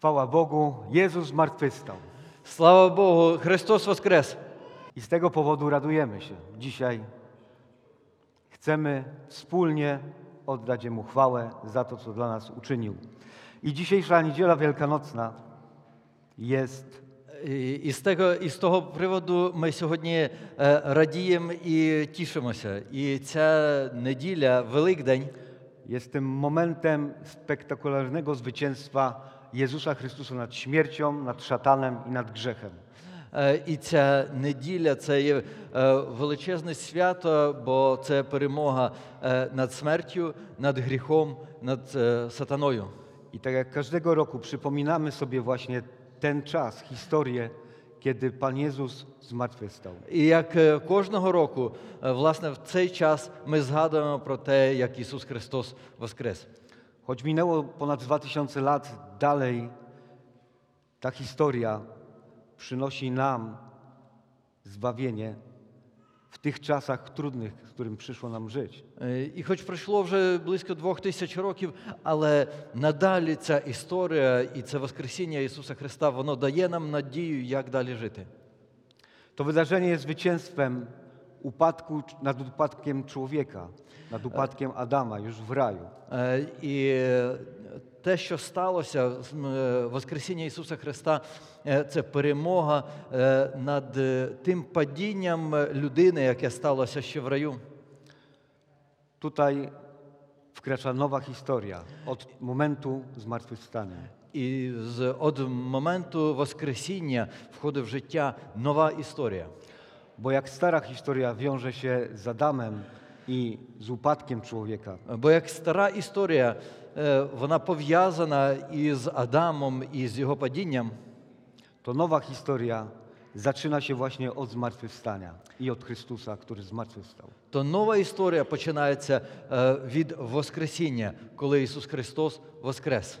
Chwała Bogu, Jezus zmartwychwstał. Sława Bogu, Chrystus woskres. I z tego powodu radujemy się. Dzisiaj chcemy wspólnie oddać Mu chwałę za to, co dla nas uczynił. I dzisiejsza niedziela wielkanocna jest... I z tego powodu my сьогодні радіємо і тішимося. І ця неділя, Великдень, jest tym momentem spektakularnego zwycięstwa Jezusa Chrystusa nad śmiercią, nad szatanem i nad grzechem. І ця неділя – це є величезне свято, бо це перемога над смертю, над гріхом, над сатаною. I tak jak każdego roku przypominamy sobie właśnie ten czas, historię, kiedy Pan Jezus zmartwychwstał. I jak każdego roku, właśnie w ten czas my zgadzamy pro te, jak Jezus Chrystus woskres. Choć minęło ponad 2000 lat, dalej ta historia przynosi nam zbawienie w tych czasach trudnych, w którym przyszło nam żyć. I choć przeszło już blisko 2000 roków, ale nadal ta historia i to wskrzesienie Jezusa Chrystusa, ono daje nam nadzieję, jak dalej żyć. To wydarzenie jest zwycięstwem upadku, nad upadkiem człowieka, nad upadkiem Adama już w raju. I те, що сталося, воскресіння Ісуса Христа, це перемога над тим падінням людини, яке сталося ще в раю. Tutaj wkracza nowa historia od momentu zmartwychwstania. І від моменту воскресіння входить в життя нова історія. Бо як стара історія wiąże się з Адамом i z upadkiem człowieka. Bo jak stara historia, ona powiązana i z Adamem, i z jego padiniem, to nowa historia zaczyna się właśnie od zmartwychwstania i od Chrystusa, który zmartwychwstał. To nowa historia zaczyna się od wskrzesienia, kiedy Jezus Chrystus woskres.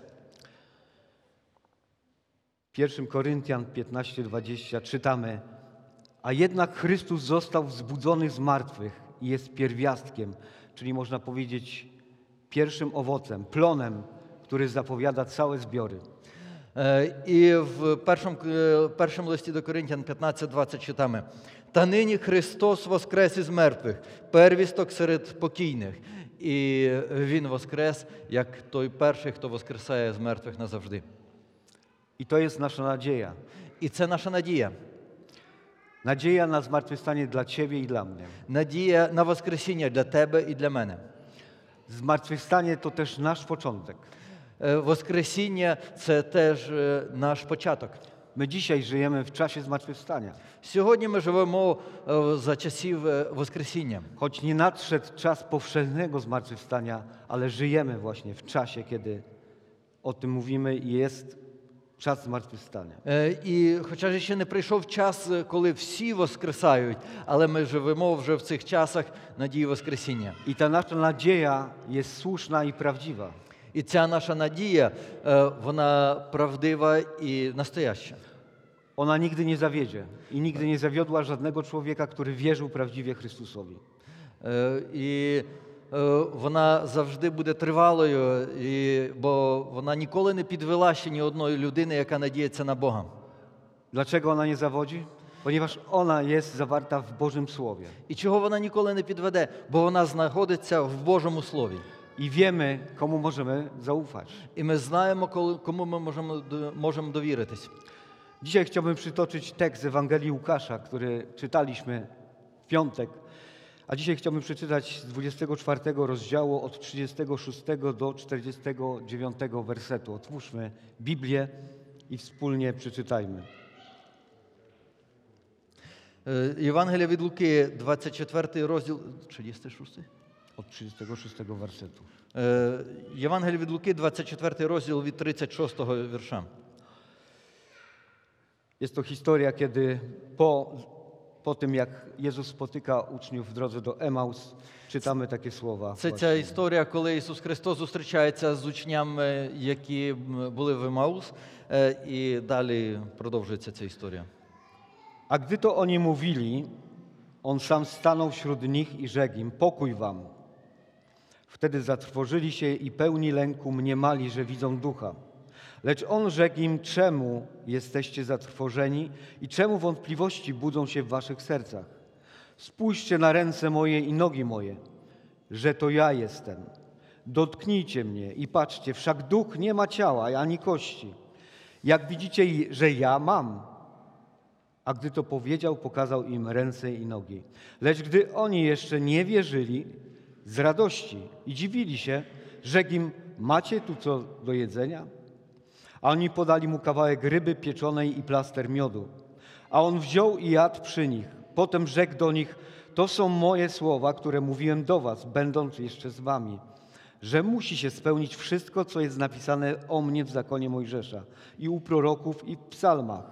1 Koryntian 15:20 czytamy: a jednak Chrystus został wzbudzony z martwych i jest pierwiastkiem, czyli można powiedzieć pierwszym owocem, plonem, który zapowiada całe zbiory. I w pierwszym liście do Koryntian 15:20 czytamy: ta nyni Chrystus woskres z martwych, pierwiastek wśród pokojnych. I Він воскрес, jak той перший, хто воскресає з мертвих назавжди. I to jest nasza nadzieja. I to nasza nadzieja. Nadzieja na zmartwychwstanie dla Ciebie i dla mnie. Nadzieja na wskrzesienie dla Ciebie i dla mnie. Zmartwychwstanie to też nasz początek. Wskrzesienie to też nasz początek. My dzisiaj żyjemy w czasie zmartwychwstania. Сьогодні ми живемо за часів воскресіння. Choć nie nadszedł czas powszechnego zmartwychwstania, ale żyjemy właśnie w czasie, kiedy o tym mówimy i jest час змартвістання. І хоча ж ще не прийшов час, коли всі воскресають, але ми живемо вже в цих часах надії воскресіння. І та наша надія є слушна і правдива. І ця наша надія, вона правдива і настояща. Ona nigdy nie zawiedzie i nigdy nie zawiodła żadnego człowieka, który wierzył prawdziwie Chrystusowi. І вона завжди буде тривалою, бо вона ніколи не підвела ще ні одної людини, яка надіється на Бога. Dlaczego ona nie zawodzi? Ponieważ ona jest zawarta w Bożym Słowie. І чого вона ніколи не підведе? Бо вона знаходиться в Божому Слові. І wiemy, komu możemy zaufać. І ми знаємо, кому ми можемо довіритись. Dzisiaj chciałbym przytoczyć tekst z Ewangelii Łukasza, który czytaliśmy w piątek. A dzisiaj chciałbym przeczytać z 24 rozdziału od 36 do 49 wersetu. Otwórzmy Biblię i wspólnie przeczytajmy. Ewangelia od Łuki, 24 rozdział, 36? Od 36 wersetu. Ewangelia od Łuki, 24 rozdział, od 36 wiersza. Jest to historia, kiedy po tym, jak Jezus spotyka uczniów w drodze do Emaus, czytamy takie słowa. To ta historia, kiedy Jezus Chrystus spotyka się z uczniami, którzy byli w Emaus, i dalej продовжuje się ta historia. A gdy to oni mówili, on sam stanął wśród nich i rzekł im: pokój wam. Wtedy zatrwożyli się i pełni lęku mniemali, że widzą ducha. Lecz on rzekł im, czemu jesteście zatrwożeni i czemu wątpliwości budzą się w waszych sercach? Spójrzcie na ręce moje i nogi moje, że to ja jestem. Dotknijcie mnie i patrzcie, wszak duch nie ma ciała ani kości. Jak widzicie, że ja mam. A gdy to powiedział, pokazał im ręce i nogi. Lecz gdy oni jeszcze nie wierzyli z radości i dziwili się, rzekł im, macie tu co do jedzenia? A oni podali mu kawałek ryby pieczonej i plaster miodu. A on wziął i jadł przy nich. Potem rzekł do nich, to są moje słowa, które mówiłem do was, będąc jeszcze z wami, że musi się spełnić wszystko, co jest napisane o mnie w zakonie Mojżesza i u proroków i w psalmach.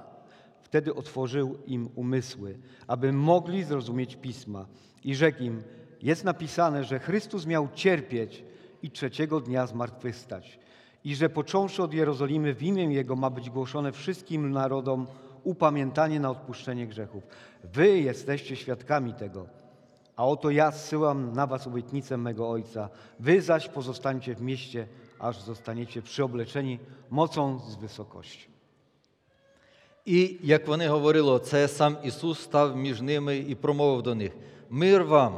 Wtedy otworzył im umysły, aby mogli zrozumieć Pisma. I rzekł im, jest napisane, że Chrystus miał cierpieć i trzeciego dnia zmartwychwstać i że począwszy od Jerozolimy w imię Jego ma być głoszone wszystkim narodom upamiętanie na odpuszczenie grzechów. Wy jesteście świadkami tego. A oto ja zsyłam na was obietnicę mego Ojca. Wy zaś pozostańcie w mieście, aż zostaniecie przyobleczeni mocą z wysokości. І, як вони говорили, це сам Ісус став між ними і промовив до них, «Мир вам!»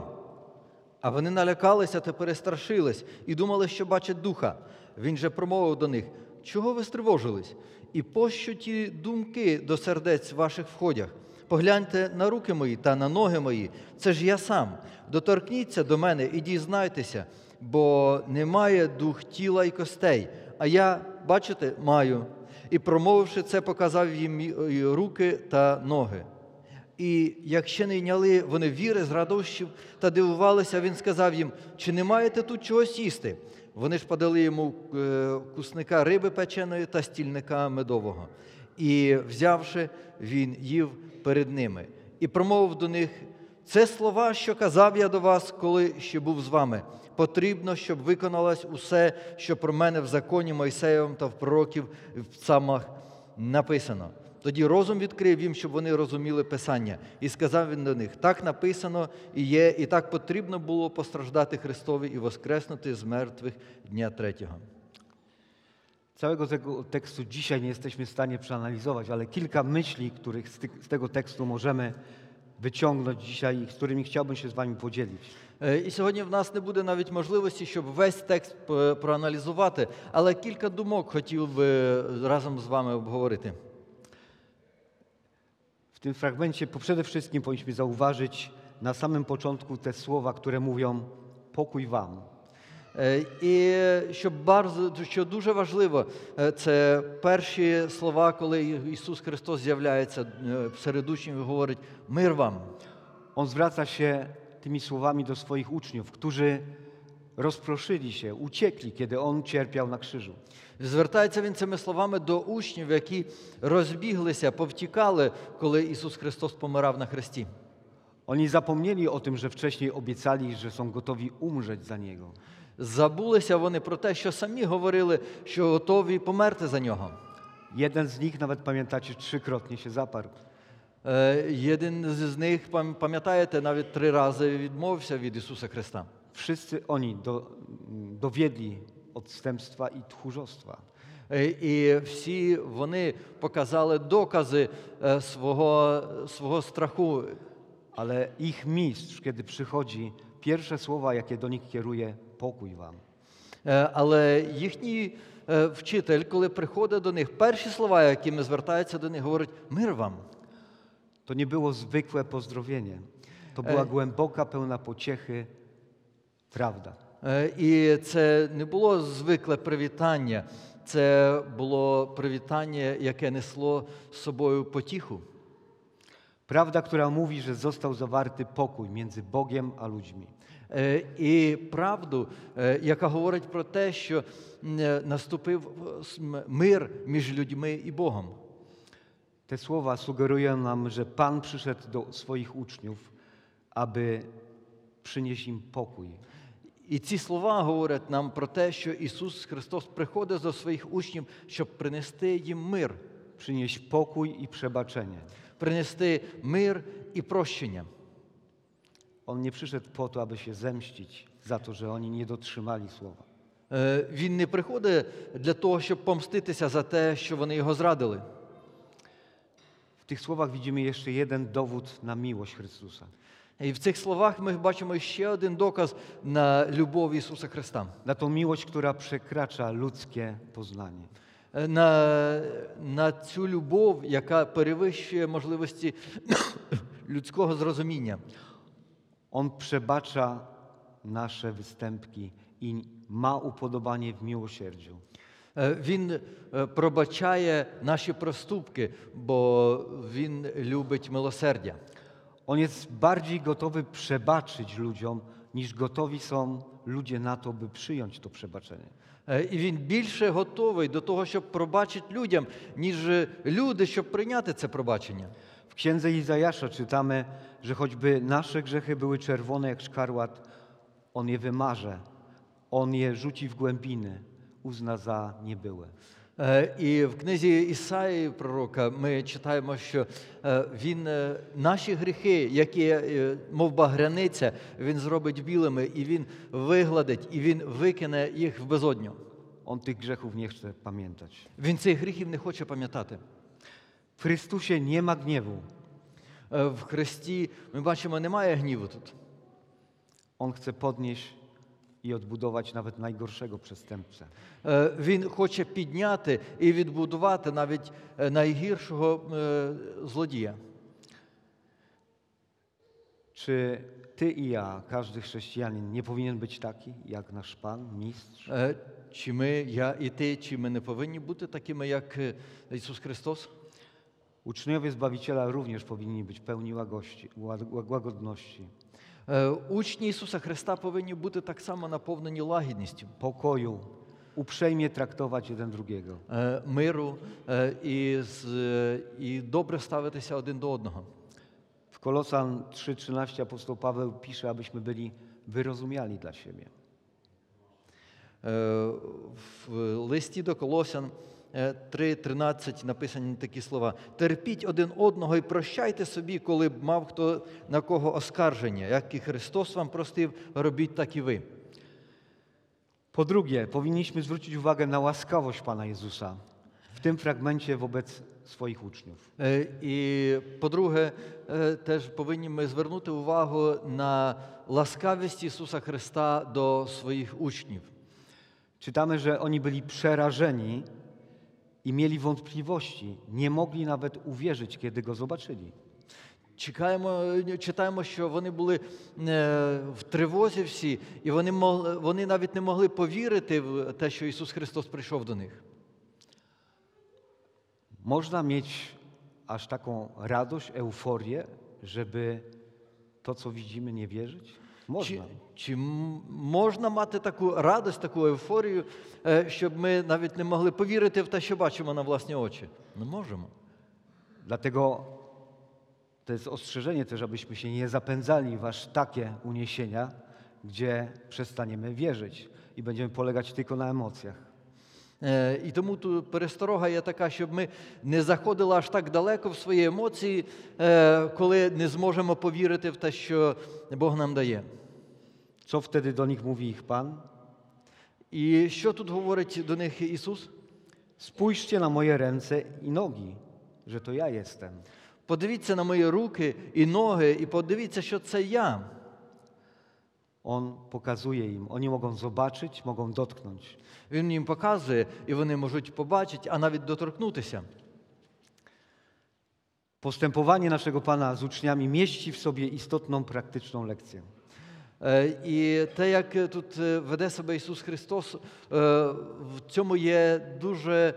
А вони налякалися та перестрашились і думали, що бачать духа. Він же промовив до них, «Чого ви стривожились? І пощо ті думки до сердець ваших входях? Погляньте на руки мої та на ноги мої, це ж я сам. Доторкніться до мене і дізнайтеся, бо немає дух тіла і костей, а я, бачите, маю». І, промовивши це, показав їм руки та ноги. І, як ще не йняли вони віри з радощів та дивувалися, він сказав їм, чи не маєте тут чогось їсти? Вони ж подали йому кусника риби печеної та стільника медового. І, взявши, він їв перед ними. І промовив до них, це слова, що казав я до вас, коли ще був з вами. Потрібно, щоб виконалось усе, що про мене в законі Мойсеєвому та в пророків в псалмах написано. Тоді розум відкрив їм, щоб вони розуміли Писання. І сказав він до них, так написано і є, і так потрібно було постраждати Христові і воскреснути з мертвих dnia trzeciego. Całego tego tekstu dzisiaj nie jesteśmy w stanie przeanalizować, ale kilka myśli, których z tego tekstu możemy wyciągnąć dzisiaj, z którymi chciałbym się z wami podzielić. І сьогодні в нас не буде навіть можливості, щоб весь текст проаналізувати, але кілька думок хотів би разом з вами обговорити. W tym fragmencie przede wszystkim powinniśmy zauważyć na samym początku te słowa, które mówią pokój wam. І що дуже важливо, це перші слова, коли Ісус Христос з'являється серед учнів і говорить «Мир вам». Он zwraca się tymi słowami do swoich uczniów, którzy rozproszyli się, uciekli, kiedy On cierpiał na krzyżu. Звертається він цими словами до учнів, які розбіглися, повтікали, коли Ісус Христос помирав на хресті. Oni zapomnieli o tym, że wcześniej obiecali, że są gotowi umrzeć za Niego. Забулися вони про те, що самі говорили, що готові померти за нього. Jeden z nich, nawet pamiętacie, trzykrotnie się zaparł. Jeden z nich, pamiętacie, nawet 3 razy відмовився від Ісуса Христа. Wszyscy oni dowiedli odstępstwa i tchórzostwa. І всі вони показали докази свого страху. Ale ich mistrz, kiedy przychodzi, pierwsze słowa, jakie do nich kieruje, pokój wam. Але їхній вчитель, коли приходить до них, перші слова, якими звертається до них, говорить «Мир вам». To nie było zwykłe pozdrowienie. To była głęboka, pełna pociechy prawda. І це не було звикле привітання. Це було привітання, яке несло з собою потіху. Prawda, która mówi, że został zawarty pokój między Bogiem a ludźmi. І правду, яка говорить про те, що наступив мир між людьми і Богом. Te słowa sugerują nam, że Pan przyszedł do swoich uczniów, aby przynieść im pokój. І ці слова говорять нам про те, що Ісус Христос приходить до своїх учнів, щоб принести їм мир. Przynieść pokój i przebaczenie. Принести мир і прощення. On nie przyszedł po to, aby się zemścić za to, że oni nie dotrzymali słowa. Він не приходить для того, щоб помститися за те, що вони його зрадили. В тих словах бачимо ще один довід на милость Христа. І в цих словах ми бачимо ще один доказ на любов Ісуса Христа. На ту милость, яка перекрачує людське познання. На цю любов, яка перевищує можливості людського зрозуміння. Он przebacza nasze występki i ma upodobanie w miłosierdziu. Він пробачає наші проступки, бо він любить милосердя. On jest bardziej gotowy przebaczyć ludziom, niż gotowi są ludzie na to, by przyjąć to przebaczenie. І він більше готовий до того, щоб пробачити людям, ніж люди, щоб прийняти це пробачення. W Księdze Izajasza czytamy, że choćby nasze grzechy były czerwone jak szkarłat, On je wymarze, On je rzuci w głębiny, uzna za niebyłe. І в книзі Ісаї, пророка, ми читаємо, що він наші гріхи, які, мов багряниця, він зробить білими, і він вигладить, і він викине їх в безодню. Он тих гріхів не хоче пам'ятати. Він цих гріхів не хоче пам'ятати. В Христусі нема гніву. В Христі, ми бачимо, немає гніву тут. Он хоче підняти i odbudować nawet najgorszego przestępcę. Він хоче підняти і відбудувати навіть найгіршого злодія. Czy ty i ja, każdy chrześcijanin, nie powinien być taki jak nasz Pan, Mistrz? Czy my, ja i ty, czy my nie powinni być takimi jak Jezus Chrystus? Uczniowie Zbawiciela również powinni być pełni łagodności. Uczni Jezusa Chrysta powinni być tak samo napełnieni łagodnością, pokoju, uprzejmie traktować jeden drugiego, miru i dobrze stawiać się jeden do jednego. W Kolosan 3:13 apostoł Paweł pisze, abyśmy byli wyrozumiali dla siebie. W liście do Kolosian 3:13 написані такі слова. «Терпіть один одного і прощайте собі, коли б мав хто на кого оскарження. Як і Христос вам простив, робіть так і ви». По-друге, powinniśmy zwrócić uwagę na łaskawość Pana Jezusa w tym fragmencie wobec swoich uczniów. І, по-друге, теж повинні ми звернути увагу на łaskawість Ісуса Христа до своїх учнів. Czytamy, że oni byli przerażeni i mieli wątpliwości, nie mogli nawet uwierzyć, kiedy go zobaczyli. Читаємо, що вони були в тривозі всі, і вони навіть не могли повірити в те, що Ісус Христос прийшов до них. Można mieć aż taką radość, euforię, żeby to, co widzimy, nie wierzyć? Можна. Чи можна мати таку радість, таку ейфорію, щоб ми навіть не могли повірити в те, що бачимо на власні очі? Не можемо. Dlatego to jest ostrzeżenie też, abyśmy się nie zapędzali w aż takie uniesienia, gdzie przestaniemy wierzyć i będziemy polegać tylko na emocjach. І тому тут пересторога є така, щоб ми не заходили аж так далеко в свої емоції, коли не зможемо повірити в те, що Бог нам дає. Co wtedy do nich mówi ich Pan? I co tu mówi do nich Jezus? Spójrzcie na moje ręce i nogi, że to ja jestem. Podивіться na moje ruky i nogi i podивіться, що це я. On pokazuje im, oni mogą zobaczyć, mogą dotknąć. Він їм показує, і вони можуть побачити, а навіть доторкнутися. Postępowanie naszego Pana z uczniami mieści w sobie istotną, praktyczną lekcję. І те, як тут веде себе Ісус Христос, в цьому є дуже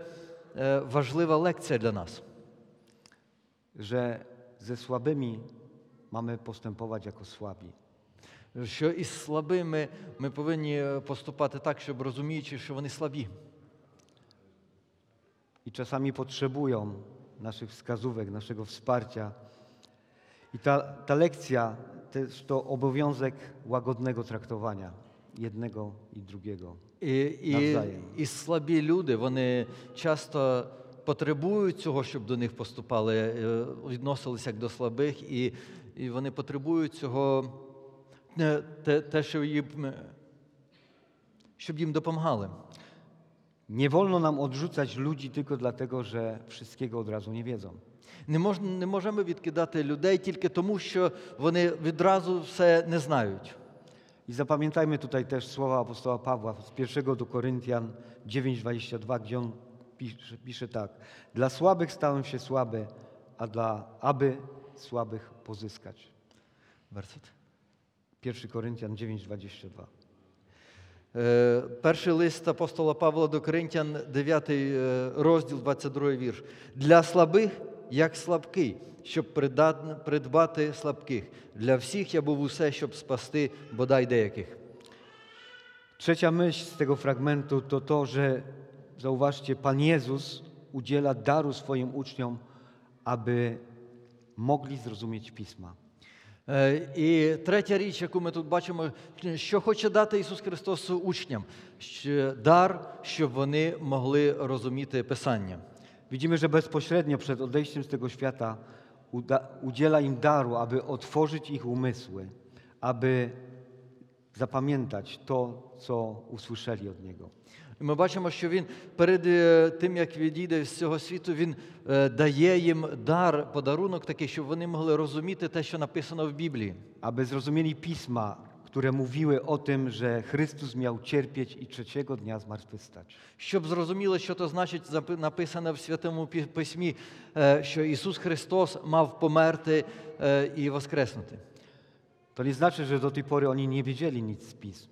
важлива лекція для нас. Że ze słabymi mamy postępować jako słabi. Що із слабими ми повинні поступати так, щоб розуміючи, що вони слабі. І часами потребують наших wskazówek, naszego wsparcia. I ta lekcja też to obowiązek łagodnego traktowania jednego i drugiego nawzajem. І слабі люди, вони часто потребують цього, щоб до них поступали, відносилися як до слабих, і вони потребують цього, те, що їм żeby im pomagałem. Nie wolno nam odrzucać ludzi tylko dlatego, że wszystkiego od razu nie wiedzą. Не можемо відкидати людей тільки тому, що вони відразу все не знають. I zapamiętajmy tutaj też słowa apostoła Pawła z 1 do Koryntian 9:22, gdzie on pisze tak: dla słabych stałem się słaby, aby słabych pozyskać. Werset 1 Koryntian 9:22. Перший лист апостола Павла до Коринтян, 9 розділ, 22 вірш. Для слабих, як слабкий, щоб придбати слабких. Для всіх я був усе, щоб спасти бодай деяких. Trzecia myśl z tego fragmentu to to, że zauważcie, Pan Jezus udziela daru swoim uczniom, aby mogli zrozumieć Pisma. І третя річ, яку ми тут бачимо, що хоче дати Ісус Христос учням? Дар, щоб вони могли розуміти Писання. Widzimy, że bezpośrednio przed odejściem z tego świata udziela im daru, aby otworzyć ich umysły, aby zapamiętać to, co usłyszeli od Niego. Ми бачимо, що Він перед тим, як відійде з цього світу, Він дає їм дар, подарунок такий, щоб вони могли розуміти те, що написано в Біблії. Аби зрозуміли Писма, które mówiły o tym, że Chrystus miał cierpieć i trzeciego dnia zmartwychwstać. Щоб зрозуміли, що то значить написане в Святому Письмі, що Ісус Христос мав померти і воскреснути. To nie znaczy, że do tej pory oni nie wiedzieli nic z Pism.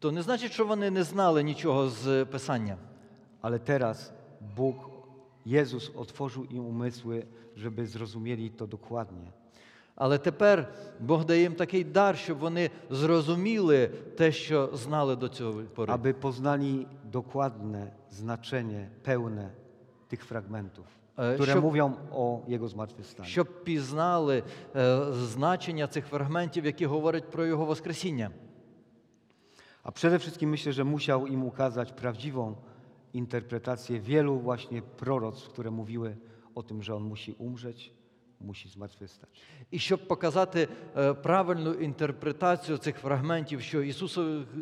To nie znaczy, że oni nie znali niczego z Pisania. Ale teraz Bóg, Jezus otworzył im umysły, żeby zrozumieli to dokładnie. Але тепер Бог дає їм такий дар, щоб вони зрозуміли те, що знали до цього пори. Аби познали dokładne znaczenie, pełne tych fragmentów, które mówią o Jego zmartwychwstaniu. Щоб пізнали значення цих фрагментів, які говорять про Його воскресіння. A przede wszystkim myślę, że musiał im ukazać prawdziwą interpretację wielu właśnie proroctw, które mówiły o tym, że On musi umrzeć, musi zmartwychwstać. I щоб показати правильну інтерпретацію цих фрагментів, що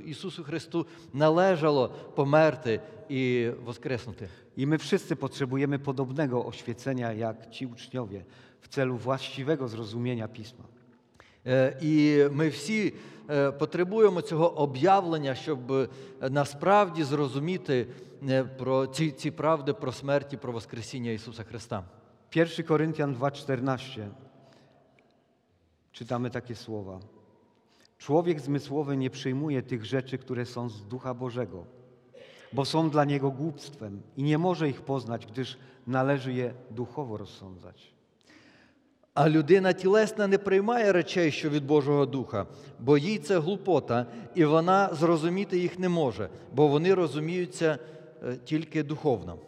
Ісусу Христу належало померти і воскреснути. I my wszyscy potrzebujemy podobnego oświecenia jak ci uczniowie w celu właściwego zrozumienia Pisma. І ми всі потребуємо цього об'явлення, щоб насправді зрозуміти про ці правди про смерть і про воскресіння Ісуса Христа. 1 Koryntian 2:14. Czytamy takie słowa. Człowiek zmysłowy nie przyjmuje tych rzeczy, które są z Ducha Bożego, bo są dla niego głupstwem i nie może ich poznać, gdyż należy je duchowo rozsądzać. А людина тілесна не приймає речей, що від Божого Духа, бо їй це глупота, і вона зрозуміти їх не може, бо вони розуміються тільки духовно.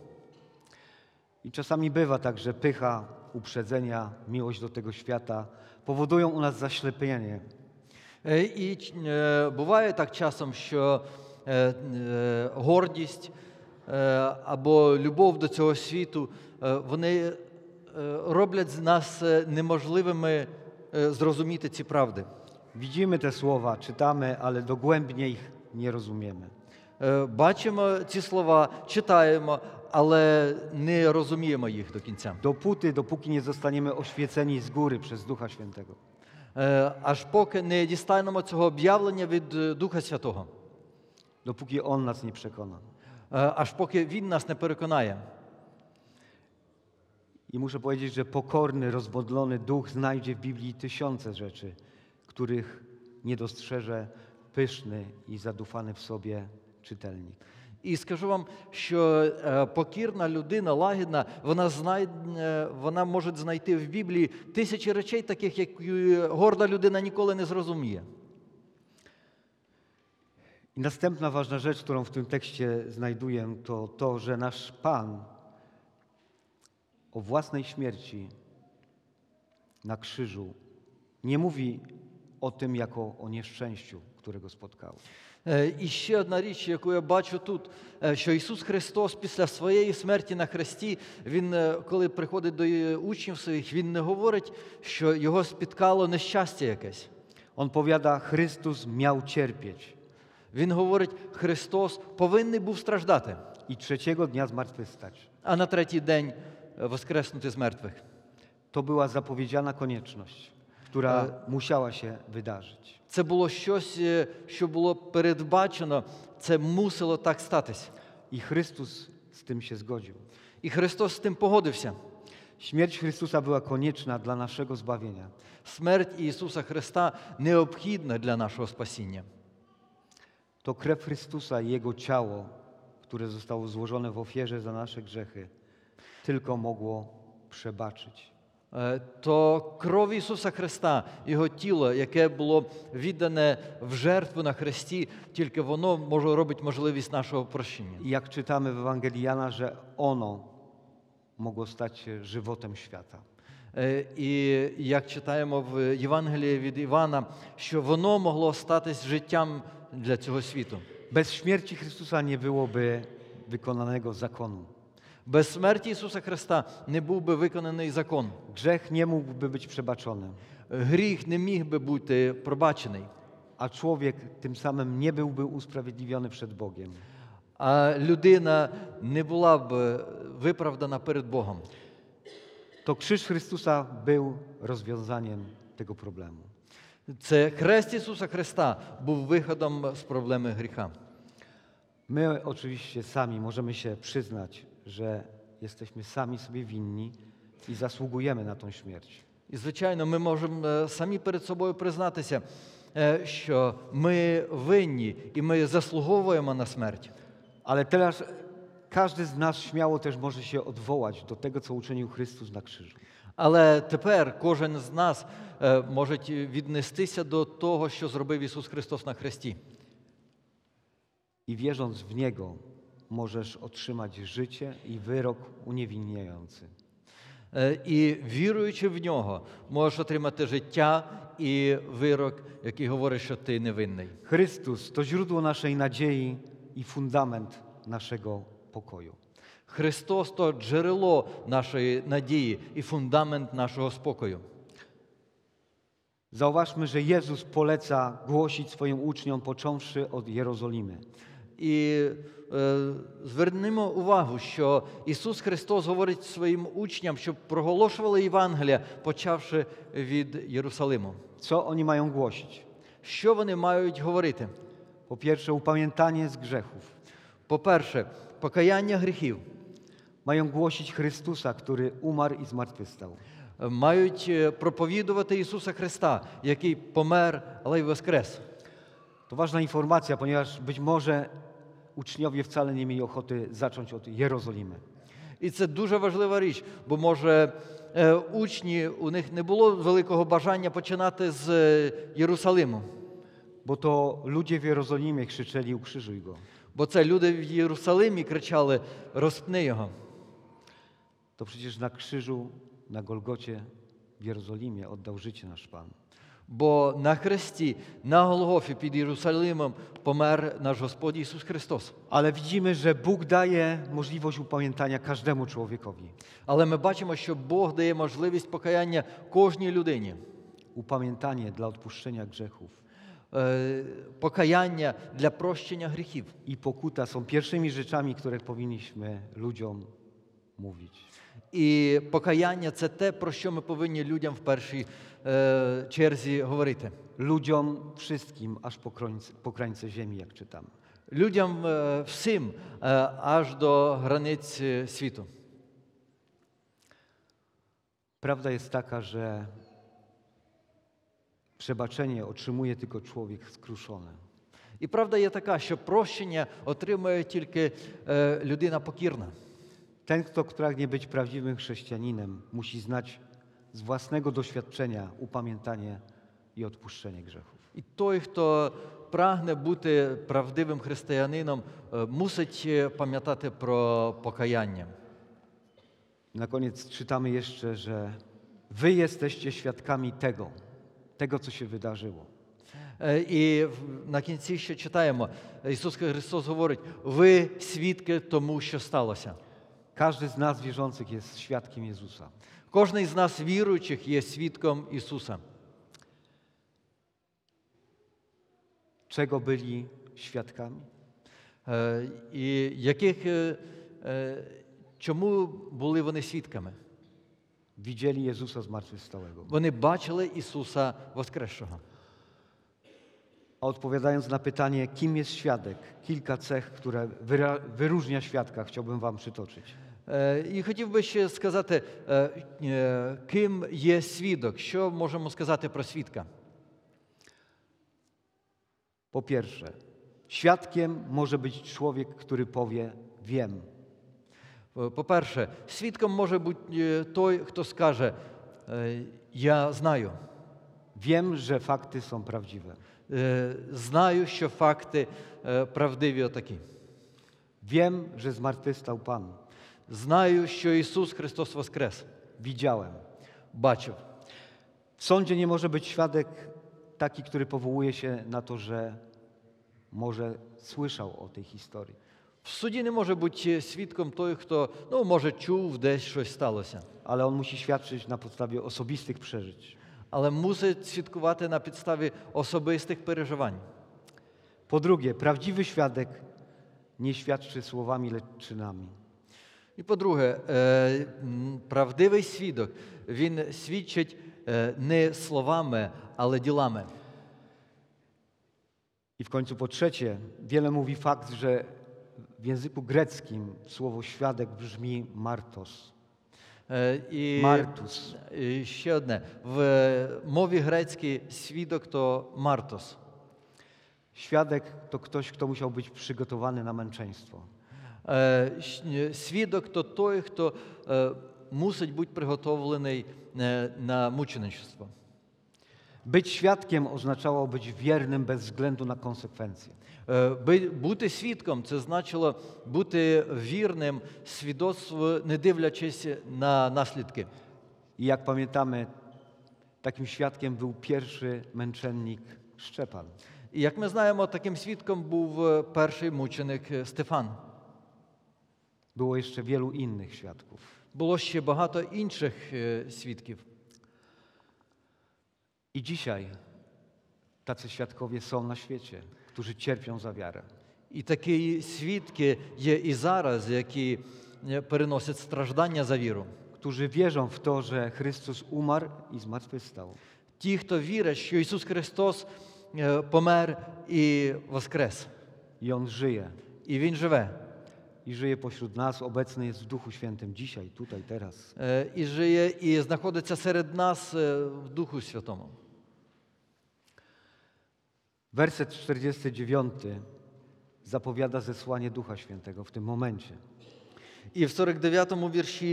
I czasami bywa tak, że pycha, uprzedzenia, miłość do tego świata powodują u nas zaślepienie. I буває так часом, що гордість або любов до цього світу, вони роблять з нас неможливими zrozumieć ці правди. Widzimy te słowa, czytamy, ale dogłębnie ich nie rozumiemy. Бачимо ці слова, читаємо, але не розуміємо їх до кінця. Dopóki nie zostaniemy oświeceni z góry przez Ducha Świętego. Aż поки не дістанемо цього об'явлення від Духа Святого. Dopóki on nas nie przekona. Aż поки він нас не переконає. I muszę powiedzieć, że pokorny, rozwodlony duch znajdzie w Biblii tysiące rzeczy, których nie dostrzeże pyszny i zadufany w sobie czytelnik. І скажу вам, що покірна людина, лагідна, вона може знайти в Біблії тисячі речей таких, які горда людина ніколи не зрозуміє. I następna ważna rzecz, którą w tym tekście znajduję, to to, że nasz Pan o własnej śmierci na krzyżu nie mówi o tym jako o nieszczęściu, które go spotkało. І ще одна річ, яку я бачу тут, що Ісус Христос після своєї смерті на хресті, Він, коли приходить до учнів своїх, Він не говорить, що Його спіткало нещастя якесь. Он повіда, Христос мав терпіти. Він говорить, Христос повинен був страждати. І третього дня змартвихстати. А на третій день воскреснути з мертвих. To była zapowiedziana konieczność, która musiała się wydarzyć. Це було щось, що було передбачено, це мусило так статись. I Chrystus z tym się zgodził. I Chrystus z tym pogodził. Śmierć Chrystusa była konieczna dla naszego zbawienia. Śmierć Jezusa Chrysta nieobchodna dla naszego spasienia. To krew Chrystusa i Jego ciało, które zostało złożone w ofierze za nasze grzechy, tylko mogło przebaczyć. То кров Ісуса Христа, Його тіло, яке було віддане в жертву на хресті, тільки воно може робить можливість нашого прощення. Як читаємо в Євангелії Іоанна, що воно могло стати життям світу. І як читаємо в Євангелії від Івана, що воно могло статись життям для цього світу. Без смерті Христа не було б виконаного закону. Bez śmierci Jezusa Chrysta nie byłby wykonany zakon. Grzech nie mógłby być przebaczony. Grzech nie mógłby być przebaczony. A człowiek tym samym nie byłby usprawiedliwiony przed Bogiem. A ludyna nie byłaby wyprawdana przed Bogiem. To krzyż Chrystusa był rozwiązaniem tego problemu. Це хрест Ісуса Христа був виходом з проблеми гріха. My oczywiście sami możemy się przyznać, że jesteśmy sami sobie winni i zasługujemy na tą śmierć. I zwyczajno my możemy sami przed sobą przyznać się, że my winni i my zasługujemy na śmierć. Ale teraz każdy z nas śmiało też może się odwołać do tego, co uczynił Chrystus na krzyżu. Ale тепер кожен з нас може віднестися до того, що зробив Ісус Христос на хресті. I wierząc w Niego możesz otrzymać życie i wyrok uniewinniający. I wierując w Niego możesz otrzymać życie i wyrok, jaki mówi, że ty niewinny. Chrystus to źródło naszej nadziei i fundament naszego pokoju. Chrystus to źródło naszej nadziei i fundament naszego spokoju. Zauważmy, że Jezus poleca głosić swoim uczniom, począwszy od Jerozolimy. І звернемо увагу, що Ісус Христос говорить своїм учням, щоб проголошували Євангелія, почавши від Єрусалиму. Co oni mają głosić? Що вони мають говорити? По-перше, upamiętanie z grzechów. По-перше, покаяння гріхів. Mają głosić Chrystusa, który umarł i zmartwychwstał. Мають проповідувати Ісуса Христа, який помер, але й воскрес. To ważna informacja, ponieważ być może uczniowie wcale nie mieli ochoty zacząć od Jerozolimy. I to дуже важлива річ, бо може uczni, u nich nie było wielkiego бажання починати з Jerozolimu. Bo to ludzie w Jerozolimie krzyczeli ukrzyżuj go. Bo це люди в Єрусалимі кричали розпни його. To przecież na krzyżu, na Golgocie w Jerozolimie oddał życie nasz Pan. Бо на хресті, на Голгофі під Єрусалимом помер наш Господь Ісус Христос. Але бачимо, що Бог дає можливість упам'ятання кожному чоловікові. Але ми бачимо, що Бог дає можливість покаяння кожній людині. Упам'ятання для відпущення гріхів. Покаяння для прощення гріхів. І покута są pierwszymi rzeczami, które powinniśmy ludziom mówić. І покаяння – це те, про що ми повинні людям в першій черзі говорити. Людям всім, аж по країнці землі, як читаємо. Людям всім, аж до границь світу. Prawda jest taka, że przebaczenie otrzymuje tylko człowiek skruszony. І правда є така, що прощення отримує тільки людина покірна. Ten, kto pragnie być prawdziwym chrześcijaninem, musi znać z własnego doświadczenia upamiętanie i odpuszczenie grzechów. I той, хто прагне бути правдивим християнином, мусить пам'ятати про покаяння. Na koniec czytamy jeszcze, że wy jesteście świadkami tego, co się wydarzyło. І на кінці ще читаємо, Ісус Христос говорить: "Ви свідки тому, що сталося". Każdy z nas wierzących jest świadkiem Jezusa. Każdy z nas wierujących jest świadkiem Jezusa. Czego byli świadkami? І чому були вони свідками? Widzieli Jezusa zmartwychwstałego. Oni baczyli Jezusa wskrzeszego. A odpowiadając na pytanie, kim jest świadek, kilka cech, które wyróżnia świadka, chciałbym wam przytoczyć. I chciałbym jeszcze сказати, kim jest świadek, co możemy сказати про świadka? Po pierwsze, świadkiem może być człowiek, który powie, wiem. По-перше, свідком може бути той, хто скаже: "Я знаю". Wiem, że fakty są prawdziwe. Знаю, що факти правдиві отакі. Wiem, że zmartwychwstał Pan. Знаю, що Ісус Христос воскрес. Widziałem. Бачив. W sądzie nie może być świadek taki, który powołuje się na to, że może słyszał o tej historii. W sądzie nie może być świadkiem той, kto, może czuł, gdzieś coś stało się. Ale on musi świadczyć na podstawie osobistych przeżyć. Ale musi świadkować na podstawie osobistych przeżywań. Po drugie, prawdziwy świadek nie świadczy słowami, lecz czynami. I po drugie, prawdziwy świadek, він свідчить nie słowami, ale dziełami. I w końcu po trzecie, wiele mówi fakt, że w języku greckim słowo świadek brzmi martos. Martus. Jeszcze jedno. W mowie greckiej świadek to martos. Świadek to ktoś, kto musiał być przygotowany na męczeństwo. Świadek to той, kto musi być przygotowany na muczenictwo. Być świadkiem oznaczało być wiernym bez względu na konsekwencje. Бути свідком – це значило бути вірним свідоцтву, не дивлячись на наслідки. І, як пам'ятаємо, таким свідком був перший мученик Стефан. І, як ми знаємо, таким свідком був перший мученик Стефан. Було ще wielu innych świadków. Було ще багато інших свідків. І dzisiaj tacy świadkowie są na świecie, którzy cierpią za wiarę. I takie świadkowie i zaraz, які переносять страждання за віру, którzy wierzą w to, że Chrystus umarł i zmartwychwstał. Ті, хто вірить, що Ісус Христос помер і воскрес. I on żyje. I він живе. I żyje pośród nas, obecny jest w Duchu Świętym dzisiaj, tutaj, teraz. I żyje i znajduje się wśród nas w Duchu Świętym. Werset 49 zapowiada zesłanie Ducha Świętego w tym momencie. I w 49 wierszu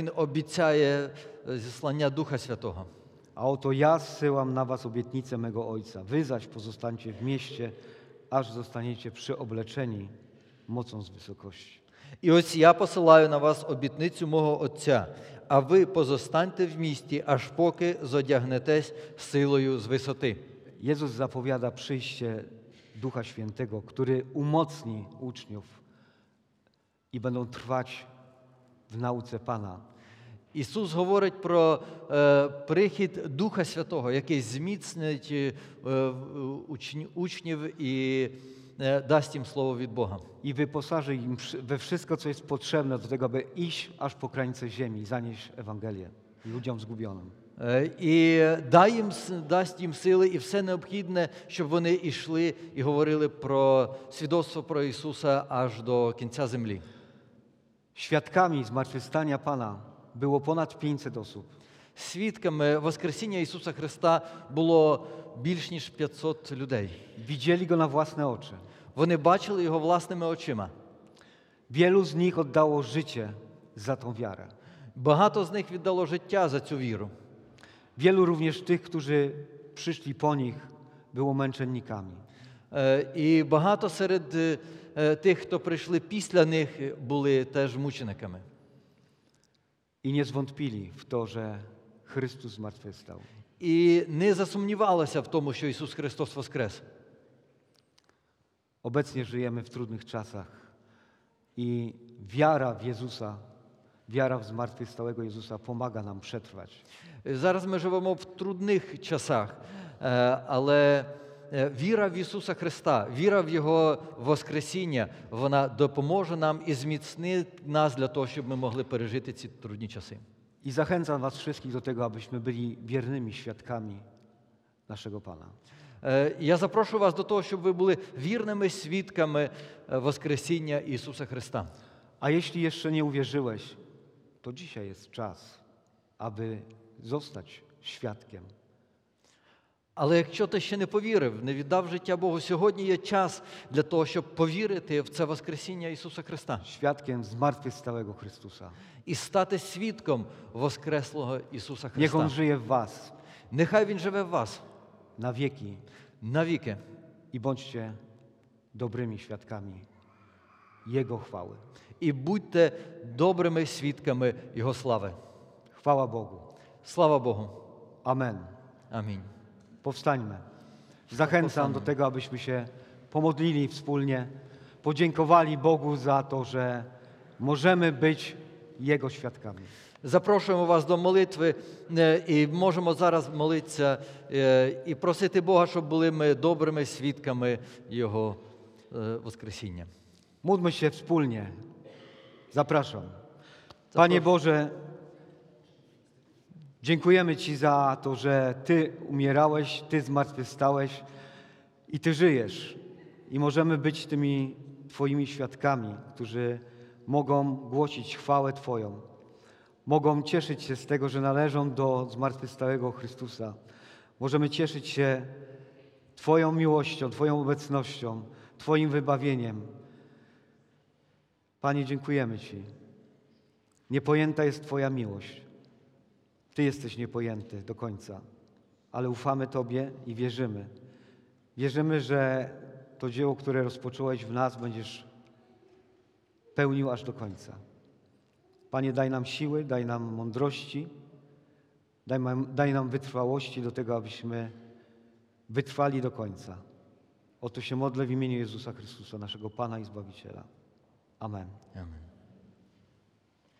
on obiecaje zesłanie Ducha Świętego. A oto ja zsyłam na was obietnicę mego Ojca. Wy zaś pozostańcie w mieście, aż zostaniecie przyobleczeni mocą z wysokości. I ось я посилаю на вас обітницю мого Отця, а ви позостаньте в місті, аж поки зодягнетесь силою з висоти. Jezus zapowiada przyjście Ducha Świętego, który umocni uczniów i będą trwać w nauce Pana. Jezus mówi o przyjściu Ducha Świętego, który zmocnić uczniów i daść im słowo od Boga. I wyposaży im we wszystko, co jest potrzebne do tego, aby iść aż po krańce ziemi i zanieść Ewangelię ludziom zgubionym. І дасть їм сили і все необхідне, щоб вони йшли і говорили про свідоцтво про Ісуса аж до кінця землі. Świadkami zmartwychwstania Pana było ponad 500 osób. Свідками воскресіння Ісуса Христа було більш ніж 500 людей. Widzieli go na własne oczy. Вони бачили його власними очима. Wielu z nich oddało życie za tą wiarę. Багато з них віддало життя за цю віру. Wielu również tych, którzy przyszli po nich, było męczennikami. I багато серед tych, kto przyszli після nich, byli też muczenikami. I nie zwątpili w to, że Chrystus zmartwychwstał. I nie zasumniewali się w tym, że Jezus Chrystus воскрес. Obecnie żyjemy w trudnych czasach i wiara w Jezusa, wiara w zmartwychwstałego Jezusa pomaga nam przetrwać. Зараз ми живемо в трудних часах, але віра в Ісуса Христа, віра в Його Воскресіння, вона допоможе нам і зміцнить нас для того, щоб ми могли пережити ці трудні часи. I zachęcam was wszystkich do tego, abyśmy byli wiernymi świadkami naszego Pana. Ja zaproszę was do tego, żeby byli wiernymi świadkami Woskresenia Jezusa Chrystusa. A jeśli jeszcze nie uwierzyłeś, to dzisiaj jest czas, aby zostać świadkiem. Але якщо ти ще не повірив, не віддав життя Богу, сьогодні є час для того, щоб повірити в це Воскресіння Ісуса Христа. Świadkiem zmartwychwstałego Chrystusa. І стати свідком воскреслого Ісуса Христа. Niech On żyje w was. Нехай Він живе в вас. Na wieki. Na wieki. I bądźcie dobrymi świadkami Jego chwały. I будьте добрими свідками Його слави. Chwała Bogu. Слава Богу. Amen. Amen. Powstańmy. Zachęcam do tego, abyśmy się pomodlili wspólnie, podziękowali Bogu za to, że możemy być Jego świadkami. Zapraszam was do modlitwy i możemy zaraz modlić się i prosić Boga, żeby byliśmy dobrymi świadkami Jego wskrzesienia. Módlmy się wspólnie. Zapraszam. Panie Boże, dziękujemy Ci za to, że Ty umierałeś, Ty zmartwychwstałeś i Ty żyjesz. I możemy być tymi Twoimi świadkami, którzy mogą głosić chwałę Twoją. Mogą cieszyć się z tego, że należą do zmartwychwstałego Chrystusa. Możemy cieszyć się Twoją miłością, Twoją obecnością, Twoim wybawieniem. Panie, dziękujemy Ci. Niepojęta jest Twoja miłość. Ty jesteś niepojęty do końca, ale ufamy Tobie i wierzymy. Wierzymy, że to dzieło, które rozpocząłeś w nas, będziesz pełnił aż do końca. Panie, daj nam siły, daj nam mądrości, daj nam wytrwałości do tego, abyśmy wytrwali do końca. Oto się modlę w imieniu Jezusa Chrystusa, naszego Pana i Zbawiciela. Amen. Amen.